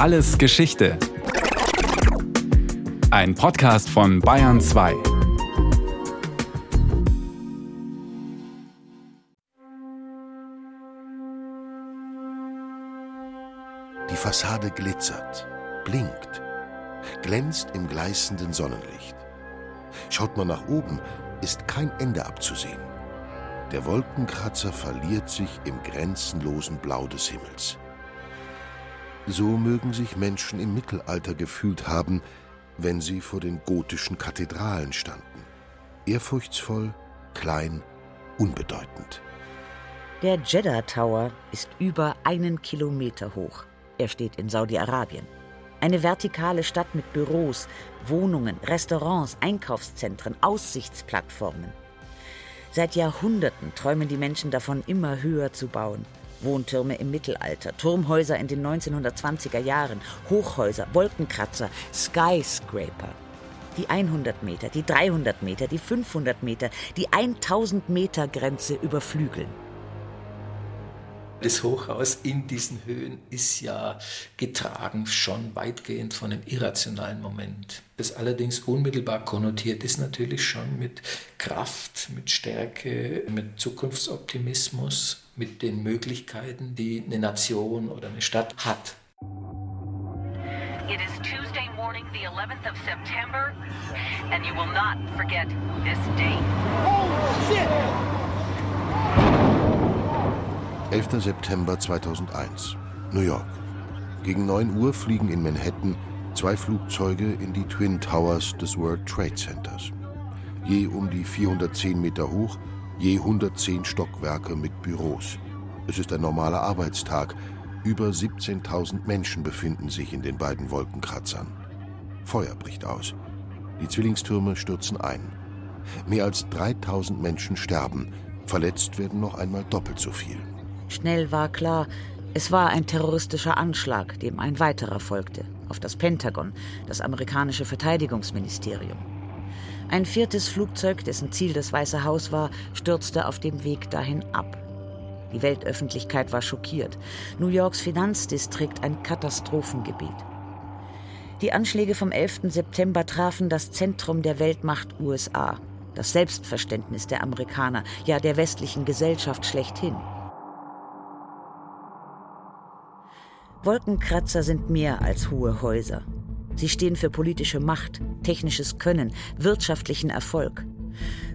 Alles Geschichte. Ein Podcast von BAYERN 2. Die Fassade glitzert, blinkt, glänzt im gleißenden Sonnenlicht. Schaut man nach oben, ist kein Ende abzusehen. Der Wolkenkratzer verliert sich im grenzenlosen Blau des Himmels. So mögen sich Menschen im Mittelalter gefühlt haben, wenn sie vor den gotischen Kathedralen standen. Ehrfurchtsvoll, klein, unbedeutend. Der Jeddah Tower ist über 1 Kilometer hoch. Er steht in Saudi-Arabien. Eine vertikale Stadt mit Büros, Wohnungen, Restaurants, Einkaufszentren, Aussichtsplattformen. Seit Jahrhunderten träumen die Menschen davon, immer höher zu bauen. Wohntürme im Mittelalter, Turmhäuser in den 1920er Jahren, Hochhäuser, Wolkenkratzer, Skyscraper. Die 100 Meter, die 300 Meter, die 500 Meter, die 1000-Meter-Grenze überflügeln. Das Hochhaus in diesen Höhen ist ja getragen schon weitgehend von einem irrationalen Moment. Das allerdings unmittelbar konnotiert ist natürlich schon mit Kraft, mit Stärke, mit Zukunftsoptimismus, mit den Möglichkeiten, die eine Nation oder eine Stadt hat. It is Tuesday morning, the 11th of September, and you will not forget this day. Oh, shit! 11. September 2001, New York. Gegen 9 Uhr fliegen in Manhattan 2 Flugzeuge in die Twin Towers des World Trade Centers. Je um die 410 Meter hoch, je 110 Stockwerke mit Büros. Es ist ein normaler Arbeitstag. Über 17.000 Menschen befinden sich in den beiden Wolkenkratzern. Feuer bricht aus. Die Zwillingstürme stürzen ein. Mehr als 3.000 Menschen sterben. Verletzt werden noch einmal doppelt so viel. Schnell war klar, es war ein terroristischer Anschlag, dem ein weiterer folgte, auf das Pentagon, das amerikanische Verteidigungsministerium. Ein 4. Flugzeug, dessen Ziel das Weiße Haus war, stürzte auf dem Weg dahin ab. Die Weltöffentlichkeit war schockiert. New Yorks Finanzdistrikt ein Katastrophengebiet. Die Anschläge vom 11. September trafen das Zentrum der Weltmacht USA, das Selbstverständnis der Amerikaner, ja der westlichen Gesellschaft schlechthin. Wolkenkratzer sind mehr als hohe Häuser. Sie stehen für politische Macht, technisches Können, wirtschaftlichen Erfolg.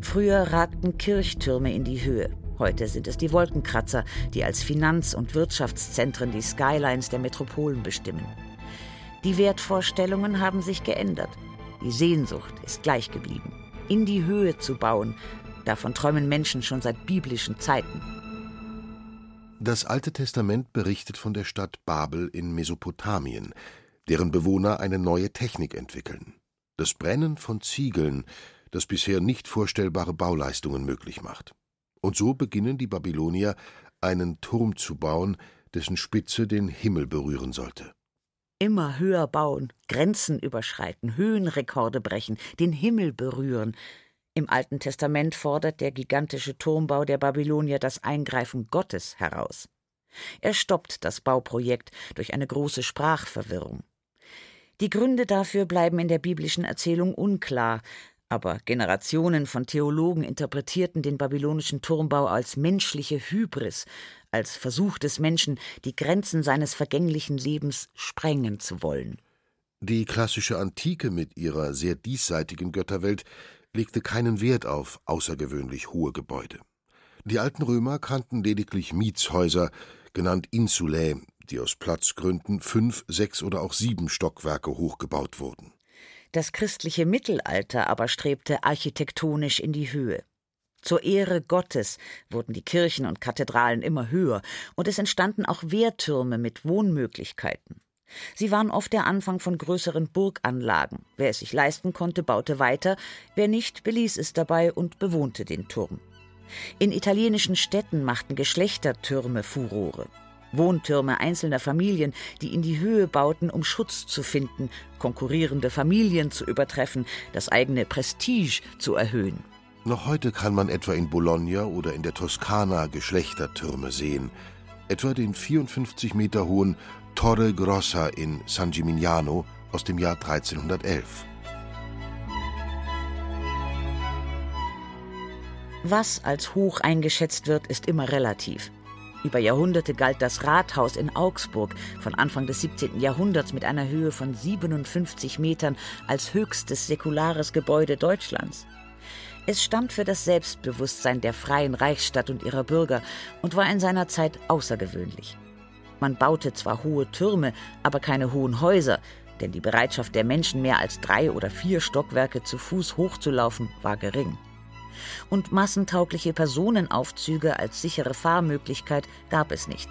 Früher ragten Kirchtürme in die Höhe. Heute sind es die Wolkenkratzer, die als Finanz- und Wirtschaftszentren die Skylines der Metropolen bestimmen. Die Wertvorstellungen haben sich geändert. Die Sehnsucht ist gleich geblieben. In die Höhe zu bauen, davon träumen Menschen schon seit biblischen Zeiten. Das Alte Testament berichtet von der Stadt Babel in Mesopotamien, deren Bewohner eine neue Technik entwickeln. Das Brennen von Ziegeln, das bisher nicht vorstellbare Bauleistungen möglich macht. Und so beginnen die Babylonier, einen Turm zu bauen, dessen Spitze den Himmel berühren sollte. Immer höher bauen, Grenzen überschreiten, Höhenrekorde brechen, den Himmel berühren. Im Alten Testament fordert der gigantische Turmbau der Babylonier das Eingreifen Gottes heraus. Er stoppt das Bauprojekt durch eine große Sprachverwirrung. Die Gründe dafür bleiben in der biblischen Erzählung unklar, aber Generationen von Theologen interpretierten den babylonischen Turmbau als menschliche Hybris, als Versuch des Menschen, die Grenzen seines vergänglichen Lebens sprengen zu wollen. Die klassische Antike mit ihrer sehr diesseitigen Götterwelt legte keinen Wert auf außergewöhnlich hohe Gebäude. Die alten Römer kannten lediglich Mietshäuser, genannt Insulae, die aus Platzgründen 5, 6 oder auch 7 Stockwerke hochgebaut wurden. Das christliche Mittelalter aber strebte architektonisch in die Höhe. Zur Ehre Gottes wurden die Kirchen und Kathedralen immer höher und es entstanden auch Wehrtürme mit Wohnmöglichkeiten. Sie waren oft der Anfang von größeren Burganlagen. Wer es sich leisten konnte, baute weiter, wer nicht, beließ es dabei und bewohnte den Turm. In italienischen Städten machten Geschlechtertürme Furore. Wohntürme einzelner Familien, die in die Höhe bauten, um Schutz zu finden, konkurrierende Familien zu übertreffen, das eigene Prestige zu erhöhen. Noch heute kann man etwa in Bologna oder in der Toskana Geschlechtertürme sehen. Etwa den 54 Meter hohen Torre Grossa in San Gimignano aus dem Jahr 1311. Was als hoch eingeschätzt wird, ist immer relativ. Über Jahrhunderte galt das Rathaus in Augsburg von Anfang des 17. Jahrhunderts mit einer Höhe von 57 Metern als höchstes säkulares Gebäude Deutschlands. Es stand für das Selbstbewusstsein der Freien Reichsstadt und ihrer Bürger und war in seiner Zeit außergewöhnlich. Man baute zwar hohe Türme, aber keine hohen Häuser, denn die Bereitschaft der Menschen, mehr als 3 oder 4 Stockwerke zu Fuß hochzulaufen, war gering. Und massentaugliche Personenaufzüge als sichere Fahrmöglichkeit gab es nicht.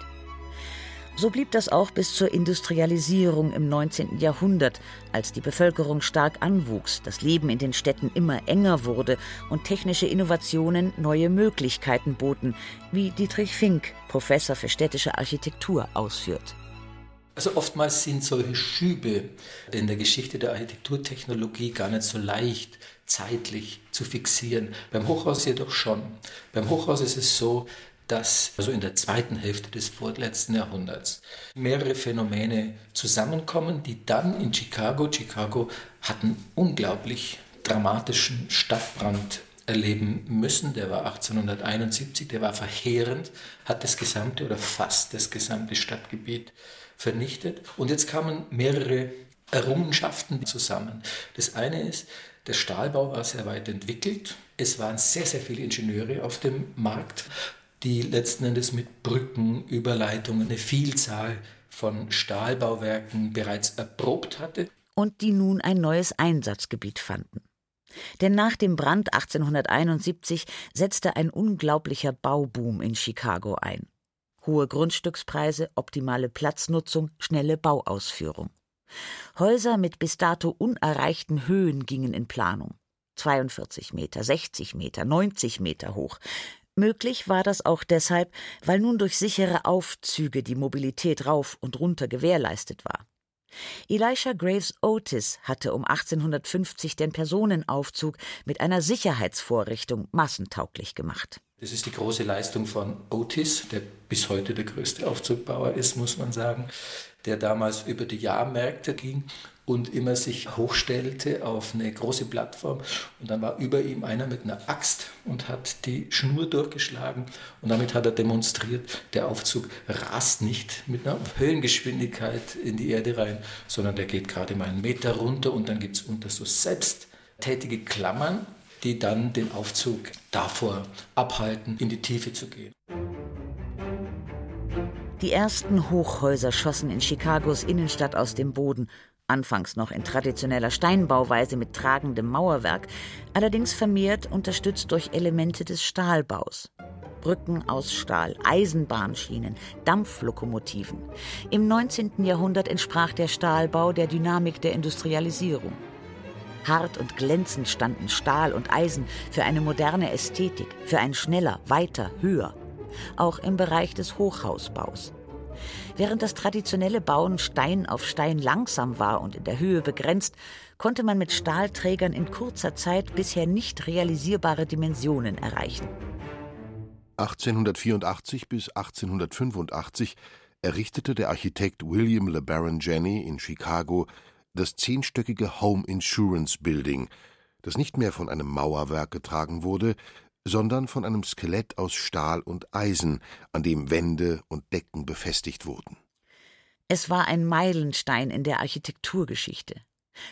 So blieb das auch bis zur Industrialisierung im 19. Jahrhundert, als die Bevölkerung stark anwuchs, das Leben in den Städten immer enger wurde und technische Innovationen neue Möglichkeiten boten, wie Dietrich Fink, Professor für städtische Architektur, ausführt. Also oftmals sind solche Schübe in der Geschichte der Architekturtechnologie gar nicht so leicht zeitlich zu fixieren. Beim Hochhaus jedoch schon. Beim Hochhaus ist es so, dass also in der zweiten Hälfte des vorletzten Jahrhunderts mehrere Phänomene zusammenkommen, die dann in Chicago hat einen unglaublich dramatischen Stadtbrand erleben müssen, der war 1871, der war verheerend, hat das gesamte oder fast das gesamte Stadtgebiet vernichtet. Und jetzt kamen mehrere Errungenschaften zusammen. Das eine ist, der Stahlbau war sehr weit entwickelt, es waren sehr, sehr viele Ingenieure auf dem Markt, die letzten Endes mit Brücken, Überleitungen, eine Vielzahl von Stahlbauwerken bereits erprobt hatte. Und die nun ein neues Einsatzgebiet fanden. Denn nach dem Brand 1871 setzte ein unglaublicher Bauboom in Chicago ein. Hohe Grundstückspreise, optimale Platznutzung, schnelle Bauausführung. Häuser mit bis dato unerreichten Höhen gingen in Planung. 42 Meter, 60 Meter, 90 Meter hoch. Möglich war das auch deshalb, weil nun durch sichere Aufzüge die Mobilität rauf und runter gewährleistet war. Elisha Graves Otis hatte um 1850 den Personenaufzug mit einer Sicherheitsvorrichtung massentauglich gemacht. Das ist die große Leistung von Otis, der bis heute der größte Aufzugbauer ist, muss man sagen, der damals über die Jahrmärkte ging und immer sich hochstellte auf eine große Plattform. Und dann war über ihm einer mit einer Axt und hat die Schnur durchgeschlagen. Und damit hat er demonstriert, der Aufzug rast nicht mit einer Höhengeschwindigkeit in die Erde rein, sondern der geht gerade mal einen Meter runter und dann gibt es unter so selbsttätige Klammern, die dann den Aufzug davor abhalten, in die Tiefe zu gehen. Die ersten Hochhäuser schossen in Chicagos Innenstadt aus dem Boden, anfangs noch in traditioneller Steinbauweise mit tragendem Mauerwerk, allerdings vermehrt unterstützt durch Elemente des Stahlbaus. Brücken aus Stahl, Eisenbahnschienen, Dampflokomotiven. Im 19. Jahrhundert entsprach der Stahlbau der Dynamik der Industrialisierung. Hart und glänzend standen Stahl und Eisen für eine moderne Ästhetik, für ein schneller, weiter, höher. Auch im Bereich des Hochhausbaus. Während das traditionelle Bauen Stein auf Stein langsam war und in der Höhe begrenzt, konnte man mit Stahlträgern in kurzer Zeit bisher nicht realisierbare Dimensionen erreichen. 1884 bis 1885 errichtete der Architekt William LeBaron Jenney in Chicago das 10-stöckige Home Insurance Building, das nicht mehr von einem Mauerwerk getragen wurde, sondern von einem Skelett aus Stahl und Eisen, an dem Wände und Decken befestigt wurden. Es war ein Meilenstein in der Architekturgeschichte.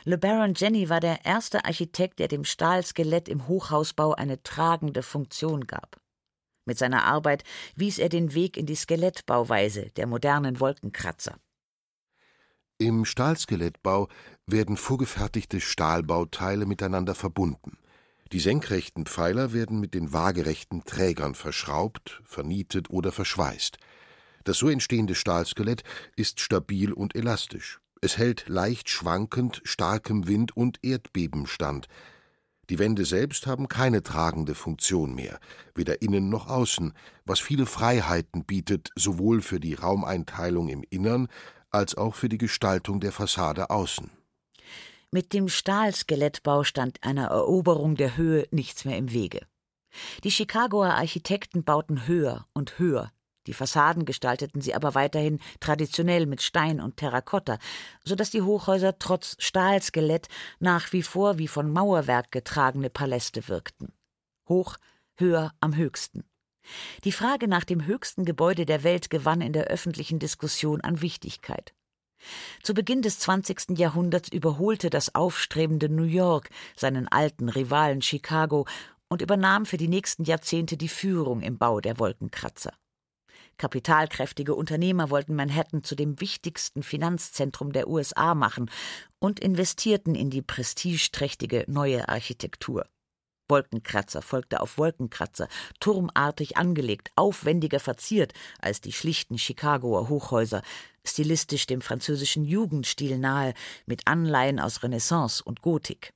LeBaron Jenney war der erste Architekt, der dem Stahlskelett im Hochhausbau eine tragende Funktion gab. Mit seiner Arbeit wies er den Weg in die Skelettbauweise der modernen Wolkenkratzer. Im Stahlskelettbau werden vorgefertigte Stahlbauteile miteinander verbunden. Die senkrechten Pfeiler werden mit den waagerechten Trägern verschraubt, vernietet oder verschweißt. Das so entstehende Stahlskelett ist stabil und elastisch. Es hält leicht schwankend starkem Wind und Erdbeben stand. Die Wände selbst haben keine tragende Funktion mehr, weder innen noch außen, was viele Freiheiten bietet, sowohl für die Raumeinteilung im Innern als auch für die Gestaltung der Fassade außen. Mit dem Stahlskelettbau stand einer Eroberung der Höhe nichts mehr im Wege. Die Chicagoer Architekten bauten höher und höher, Die Fassaden gestalteten sie aber weiterhin traditionell mit Stein und Terrakotta, sodass die Hochhäuser trotz Stahlskelett nach wie vor wie von Mauerwerk getragene Paläste wirkten. Hoch, höher, am höchsten. Die Frage nach dem höchsten Gebäude der Welt gewann in der öffentlichen Diskussion an Wichtigkeit. Zu Beginn des 20. Jahrhunderts überholte das aufstrebende New York seinen alten Rivalen Chicago und übernahm für die nächsten Jahrzehnte die Führung im Bau der Wolkenkratzer. Kapitalkräftige Unternehmer wollten Manhattan zu dem wichtigsten Finanzzentrum der USA machen und investierten in die prestigeträchtige neue Architektur. Wolkenkratzer folgte auf Wolkenkratzer, turmartig angelegt, aufwendiger verziert als die schlichten Chicagoer Hochhäuser, stilistisch dem französischen Jugendstil nahe, mit Anleihen aus Renaissance und Gotik.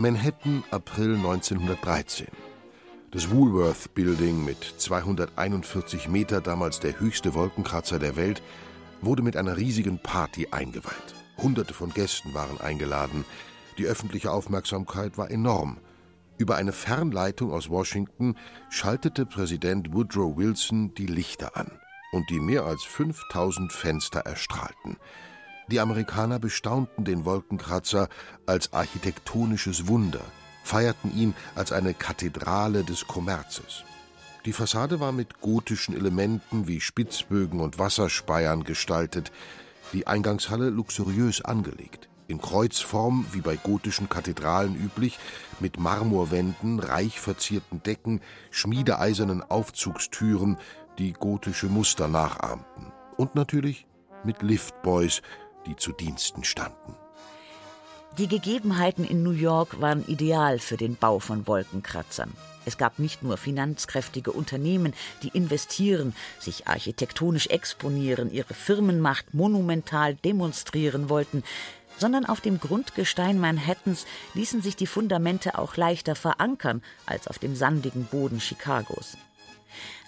Manhattan, April 1913. Das Woolworth Building mit 241 Meter, damals der höchste Wolkenkratzer der Welt, wurde mit einer riesigen Party eingeweiht. Hunderte von Gästen waren eingeladen. Die öffentliche Aufmerksamkeit war enorm. Über eine Fernleitung aus Washington schaltete Präsident Woodrow Wilson die Lichter an und die mehr als 5000 Fenster erstrahlten. Die Amerikaner bestaunten den Wolkenkratzer als architektonisches Wunder, feierten ihn als eine Kathedrale des Kommerzes. Die Fassade war mit gotischen Elementen wie Spitzbögen und Wasserspeiern gestaltet, die Eingangshalle luxuriös angelegt, in Kreuzform wie bei gotischen Kathedralen üblich, mit Marmorwänden, reich verzierten Decken, schmiedeeisernen Aufzugstüren, die gotische Muster nachahmten, und natürlich mit Liftboys, die zu Diensten standen. Die Gegebenheiten in New York waren ideal für den Bau von Wolkenkratzern. Es gab nicht nur finanzkräftige Unternehmen, die investieren, sich architektonisch exponieren, ihre Firmenmacht monumental demonstrieren wollten, sondern auf dem Grundgestein Manhattans ließen sich die Fundamente auch leichter verankern als auf dem sandigen Boden Chicagos.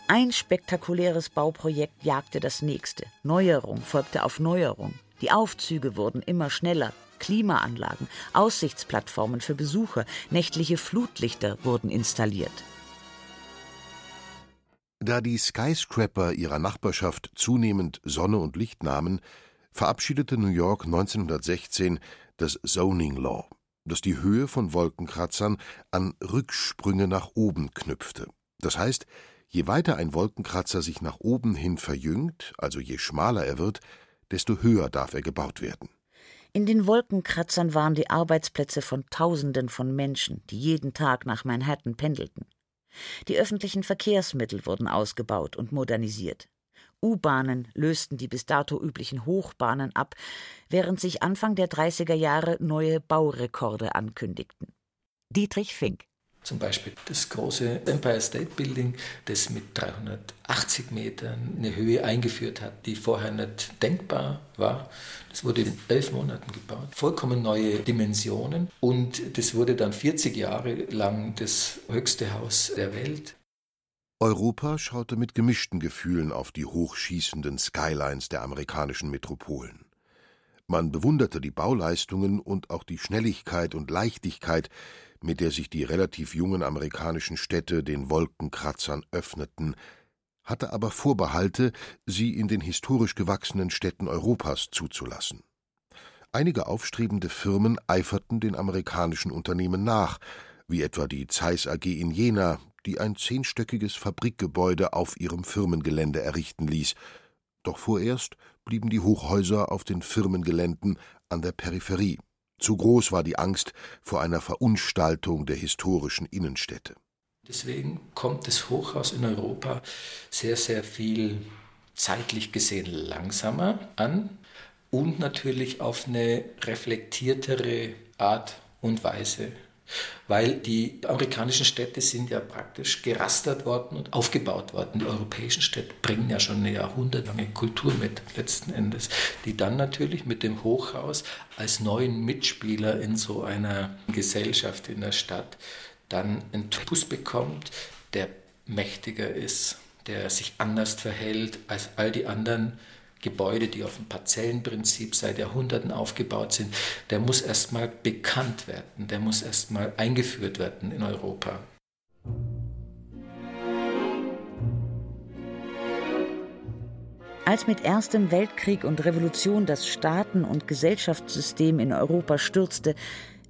Ein spektakuläres Bauprojekt jagte das nächste. Neuerung folgte auf Neuerung. Die Aufzüge wurden immer schneller. Klimaanlagen, Aussichtsplattformen für Besucher, nächtliche Flutlichter wurden installiert. Da die Skyscraper ihrer Nachbarschaft zunehmend Sonne und Licht nahmen, verabschiedete New York 1916 das Zoning Law, das die Höhe von Wolkenkratzern an Rücksprünge nach oben knüpfte. Das heißt, je weiter ein Wolkenkratzer sich nach oben hin verjüngt, also je schmaler er wird, desto höher darf er gebaut werden. In den Wolkenkratzern waren die Arbeitsplätze von Tausenden von Menschen, die jeden Tag nach Manhattan pendelten. Die öffentlichen Verkehrsmittel wurden ausgebaut und modernisiert. U-Bahnen lösten die bis dato üblichen Hochbahnen ab, während sich Anfang der 30er Jahre neue Baurekorde ankündigten. Dietrich Fink. Zum Beispiel das große Empire State Building, das mit 380 Metern eine Höhe eingeführt hat, die vorher nicht denkbar war. Das wurde in 11 Monaten gebaut. Vollkommen neue Dimensionen. Und das wurde dann 40 Jahre lang das höchste Haus der Welt. Europa schaute mit gemischten Gefühlen auf die hochschießenden Skylines der amerikanischen Metropolen. Man bewunderte die Bauleistungen und auch die Schnelligkeit und Leichtigkeit, mit der sich die relativ jungen amerikanischen Städte den Wolkenkratzern öffneten, hatte aber Vorbehalte, sie in den historisch gewachsenen Städten Europas zuzulassen. Einige aufstrebende Firmen eiferten den amerikanischen Unternehmen nach, wie etwa die Zeiss AG in Jena, die ein 10-stöckiges Fabrikgebäude auf ihrem Firmengelände errichten ließ. Doch vorerst blieben die Hochhäuser auf den Firmengeländen an der Peripherie. Zu groß war die Angst vor einer Verunstaltung der historischen Innenstädte. Deswegen kommt das Hochhaus in Europa sehr, sehr viel zeitlich gesehen langsamer an und natürlich auf eine reflektiertere Art und Weise. Weil die amerikanischen Städte sind ja praktisch gerastert worden und aufgebaut worden. Die europäischen Städte bringen ja schon eine jahrhundertlange Kultur mit, letzten Endes, die dann natürlich mit dem Hochhaus als neuen Mitspieler in so einer Gesellschaft in der Stadt dann einen Typus bekommt, der mächtiger ist, der sich anders verhält als all die anderen Gebäude, die auf dem Parzellenprinzip seit Jahrhunderten aufgebaut sind, der muss erstmal bekannt werden, der muss erstmal eingeführt werden in Europa. Als mit Erstem Weltkrieg und Revolution das Staaten- und Gesellschaftssystem in Europa stürzte,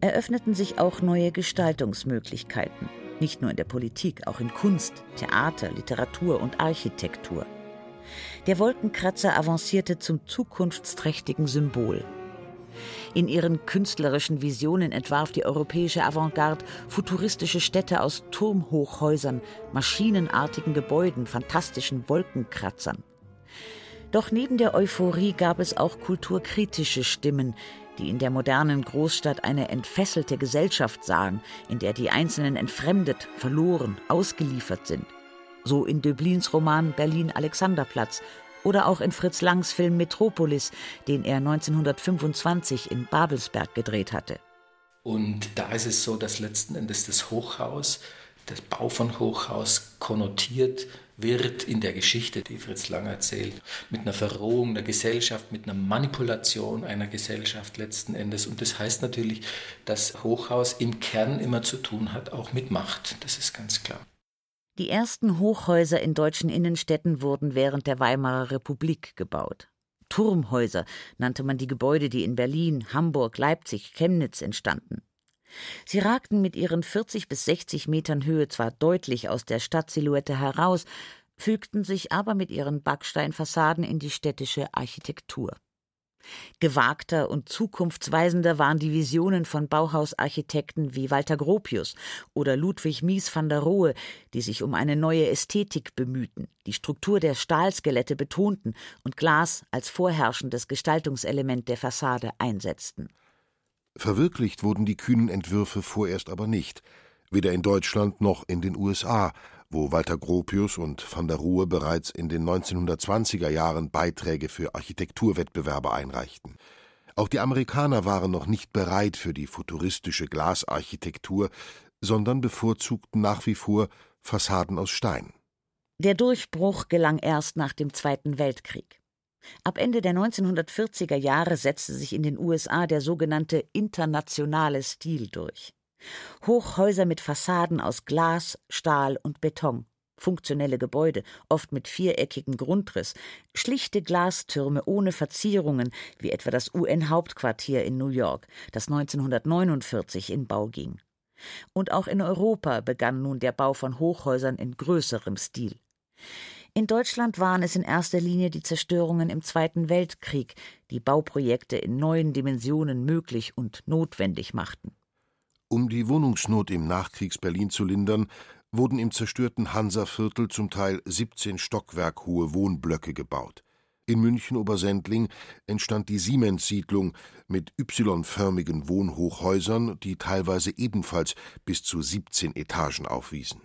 eröffneten sich auch neue Gestaltungsmöglichkeiten. Nicht nur in der Politik, auch in Kunst, Theater, Literatur und Architektur. Der Wolkenkratzer avancierte zum zukunftsträchtigen Symbol. In ihren künstlerischen Visionen entwarf die europäische Avantgarde futuristische Städte aus Turmhochhäusern, maschinenartigen Gebäuden, fantastischen Wolkenkratzern. Doch neben der Euphorie gab es auch kulturkritische Stimmen, die in der modernen Großstadt eine entfesselte Gesellschaft sahen, in der die Einzelnen entfremdet, verloren, ausgeliefert sind. So in Döblins Roman Berlin-Alexanderplatz oder auch in Fritz Langs Film Metropolis, den er 1925 in Babelsberg gedreht hatte. Und da ist es so, dass letzten Endes das Hochhaus, das Bau von Hochhaus konnotiert wird in der Geschichte, die Fritz Lang erzählt, mit einer Verrohung der Gesellschaft, mit einer Manipulation einer Gesellschaft letzten Endes. Und das heißt natürlich, dass Hochhaus im Kern immer zu tun hat, auch mit Macht. Das ist ganz klar. Die ersten Hochhäuser in deutschen Innenstädten wurden während der Weimarer Republik gebaut. Turmhäuser nannte man die Gebäude, die in Berlin, Hamburg, Leipzig, Chemnitz entstanden. Sie ragten mit ihren 40 bis 60 Metern Höhe zwar deutlich aus der Stadtsilhouette heraus, fügten sich aber mit ihren Backsteinfassaden in die städtische Architektur. Gewagter und zukunftsweisender waren die Visionen von Bauhausarchitekten wie Walter Gropius oder Ludwig Mies van der Rohe, die sich um eine neue Ästhetik bemühten, die Struktur der Stahlskelette betonten und Glas als vorherrschendes Gestaltungselement der Fassade einsetzten. Verwirklicht wurden die kühnen Entwürfe vorerst aber nicht, weder in Deutschland noch in den USA, wo Walter Gropius und van der Rohe bereits in den 1920er Jahren Beiträge für Architekturwettbewerbe einreichten. Auch die Amerikaner waren noch nicht bereit für die futuristische Glasarchitektur, sondern bevorzugten nach wie vor Fassaden aus Stein. Der Durchbruch gelang erst nach dem Zweiten Weltkrieg. Ab Ende der 1940er Jahre setzte sich in den USA der sogenannte internationale Stil durch. Hochhäuser mit Fassaden aus Glas, Stahl und Beton, funktionelle Gebäude, oft mit viereckigem Grundriss, schlichte Glastürme ohne Verzierungen, wie etwa das UN-Hauptquartier in New York, das 1949 in Bau ging. Und auch in Europa begann nun der Bau von Hochhäusern in größerem Stil. In Deutschland waren es in erster Linie die Zerstörungen im Zweiten Weltkrieg, die Bauprojekte in neuen Dimensionen möglich und notwendig machten. Um die Wohnungsnot im Nachkriegs-Berlin zu lindern, wurden im zerstörten Hansa-Viertel zum Teil 17 Stockwerk hohe Wohnblöcke gebaut. In München-Obersendling entstand die Siemens-Siedlung mit Y-förmigen Wohnhochhäusern, die teilweise ebenfalls bis zu 17 Etagen aufwiesen.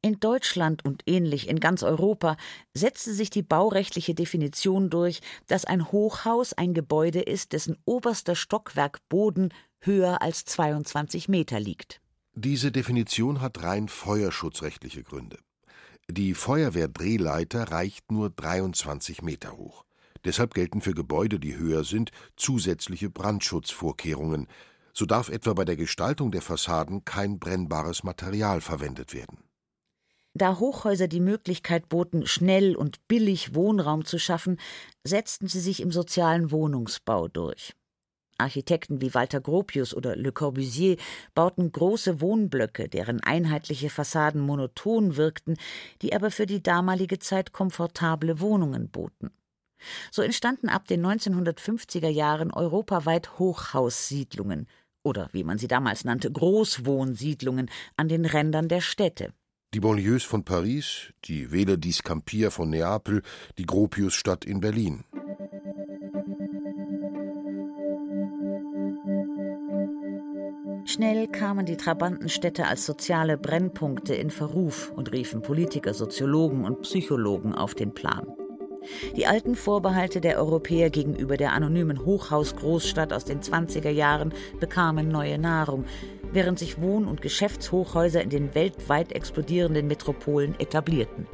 In Deutschland und ähnlich in ganz Europa setzte sich die baurechtliche Definition durch, dass ein Hochhaus ein Gebäude ist, dessen oberster Stockwerkboden höher als 22 Meter liegt. Diese Definition hat rein feuerschutzrechtliche Gründe. Die Feuerwehrdrehleiter reicht nur 23 Meter hoch. Deshalb gelten für Gebäude, die höher sind, zusätzliche Brandschutzvorkehrungen. So darf etwa bei der Gestaltung der Fassaden kein brennbares Material verwendet werden. Da Hochhäuser die Möglichkeit boten, schnell und billig Wohnraum zu schaffen, setzten sie sich im sozialen Wohnungsbau durch. Architekten wie Walter Gropius oder Le Corbusier bauten große Wohnblöcke, deren einheitliche Fassaden monoton wirkten, die aber für die damalige Zeit komfortable Wohnungen boten. So entstanden ab den 1950er Jahren europaweit Hochhaussiedlungen oder, wie man sie damals nannte, Großwohnsiedlungen an den Rändern der Städte. Die Banlieues von Paris, die Vela di Scampia von Neapel, die Gropius-Stadt in Berlin. Schnell kamen die Trabantenstädte als soziale Brennpunkte in Verruf und riefen Politiker, Soziologen und Psychologen auf den Plan. Die alten Vorbehalte der Europäer gegenüber der anonymen Hochhausgroßstadt aus den 20er Jahren bekamen neue Nahrung, während sich Wohn- und Geschäftshochhäuser in den weltweit explodierenden Metropolen etablierten.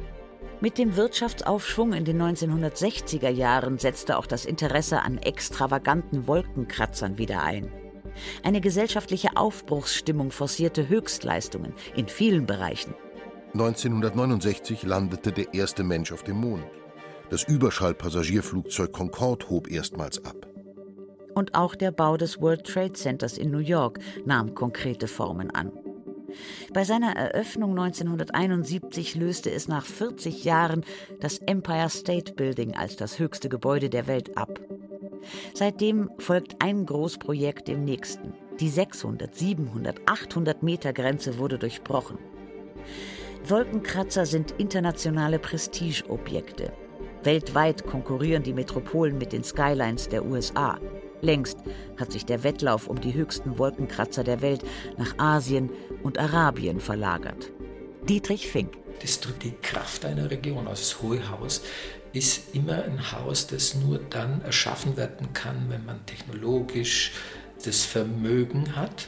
Mit dem Wirtschaftsaufschwung in den 1960er Jahren setzte auch das Interesse an extravaganten Wolkenkratzern wieder ein. Eine gesellschaftliche Aufbruchsstimmung forcierte Höchstleistungen in vielen Bereichen. 1969 landete der erste Mensch auf dem Mond. Das Überschallpassagierflugzeug Concorde hob erstmals ab. Und auch der Bau des World Trade Centers in New York nahm konkrete Formen an. Bei seiner Eröffnung 1971 löste es nach 40 Jahren das Empire State Building als das höchste Gebäude der Welt ab. Seitdem folgt ein Großprojekt dem nächsten. Die 600, 700, 800 Meter Grenze wurde durchbrochen. Wolkenkratzer sind internationale Prestigeobjekte. Weltweit konkurrieren die Metropolen mit den Skylines der USA. Längst hat sich der Wettlauf um die höchsten Wolkenkratzer der Welt nach Asien und Arabien verlagert. Dietrich Fink. Das drückt die Kraft einer Region aus. Das Hohe Haus ist immer ein Haus, das nur dann erschaffen werden kann, wenn man technologisch das Vermögen hat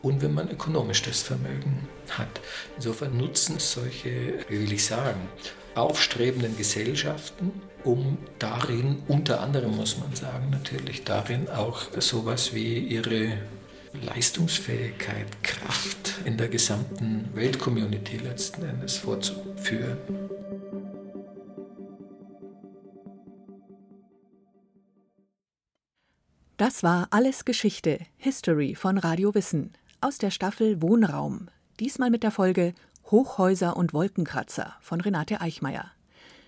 und wenn man ökonomisch das Vermögen hat. Insofern nutzen solche, wie will ich sagen, aufstrebenden Gesellschaften, um darin, unter anderem muss man sagen, natürlich darin auch sowas wie ihre Leistungsfähigkeit, Kraft in der gesamten Weltcommunity letzten Endes vorzuführen. Das war Alles Geschichte, History von Radio Wissen, aus der Staffel Wohnraum, diesmal mit der Folge Hochhäuser und Wolkenkratzer von Renate Eichmeier.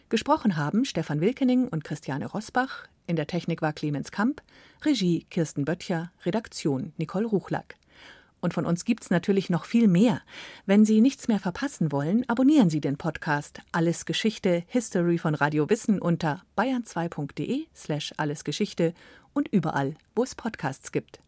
Gesprochen haben Stefan Wilkening und Christiane Rosbach, in der Technik war Clemens Kamp, Regie Kirsten Böttcher, Redaktion Nicole Ruchlack. Und von uns gibt's natürlich noch viel mehr. Wenn Sie nichts mehr verpassen wollen, abonnieren Sie den Podcast Alles Geschichte, History von Radio Wissen unter bayern2.de/allesgeschichte und überall, wo es Podcasts gibt.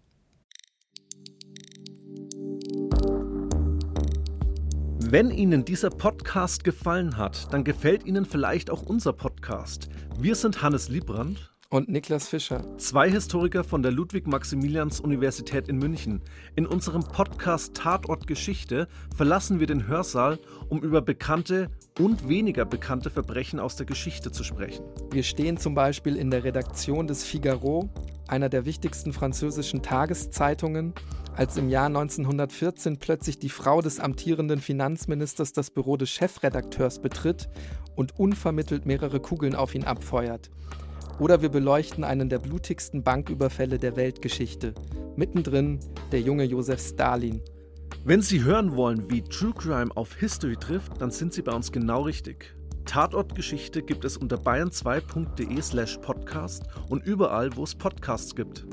Wenn Ihnen dieser Podcast gefallen hat, dann gefällt Ihnen vielleicht auch unser Podcast. Wir sind Hannes Liebrand und Niklas Fischer, zwei Historiker von der Ludwig-Maximilians-Universität in München. In unserem Podcast Tatort Geschichte verlassen wir den Hörsaal, um über bekannte und weniger bekannte Verbrechen aus der Geschichte zu sprechen. Wir stehen zum Beispiel in der Redaktion des Figaro, einer der wichtigsten französischen Tageszeitungen, als im Jahr 1914 plötzlich die Frau des amtierenden Finanzministers das Büro des Chefredakteurs betritt und unvermittelt mehrere Kugeln auf ihn abfeuert. Oder wir beleuchten einen der blutigsten Banküberfälle der Weltgeschichte. Mittendrin der junge Josef Stalin. Wenn Sie hören wollen, wie True Crime auf History trifft, dann sind Sie bei uns genau richtig. Tatortgeschichte gibt es unter bayern2.de/podcast und überall, wo es Podcasts gibt.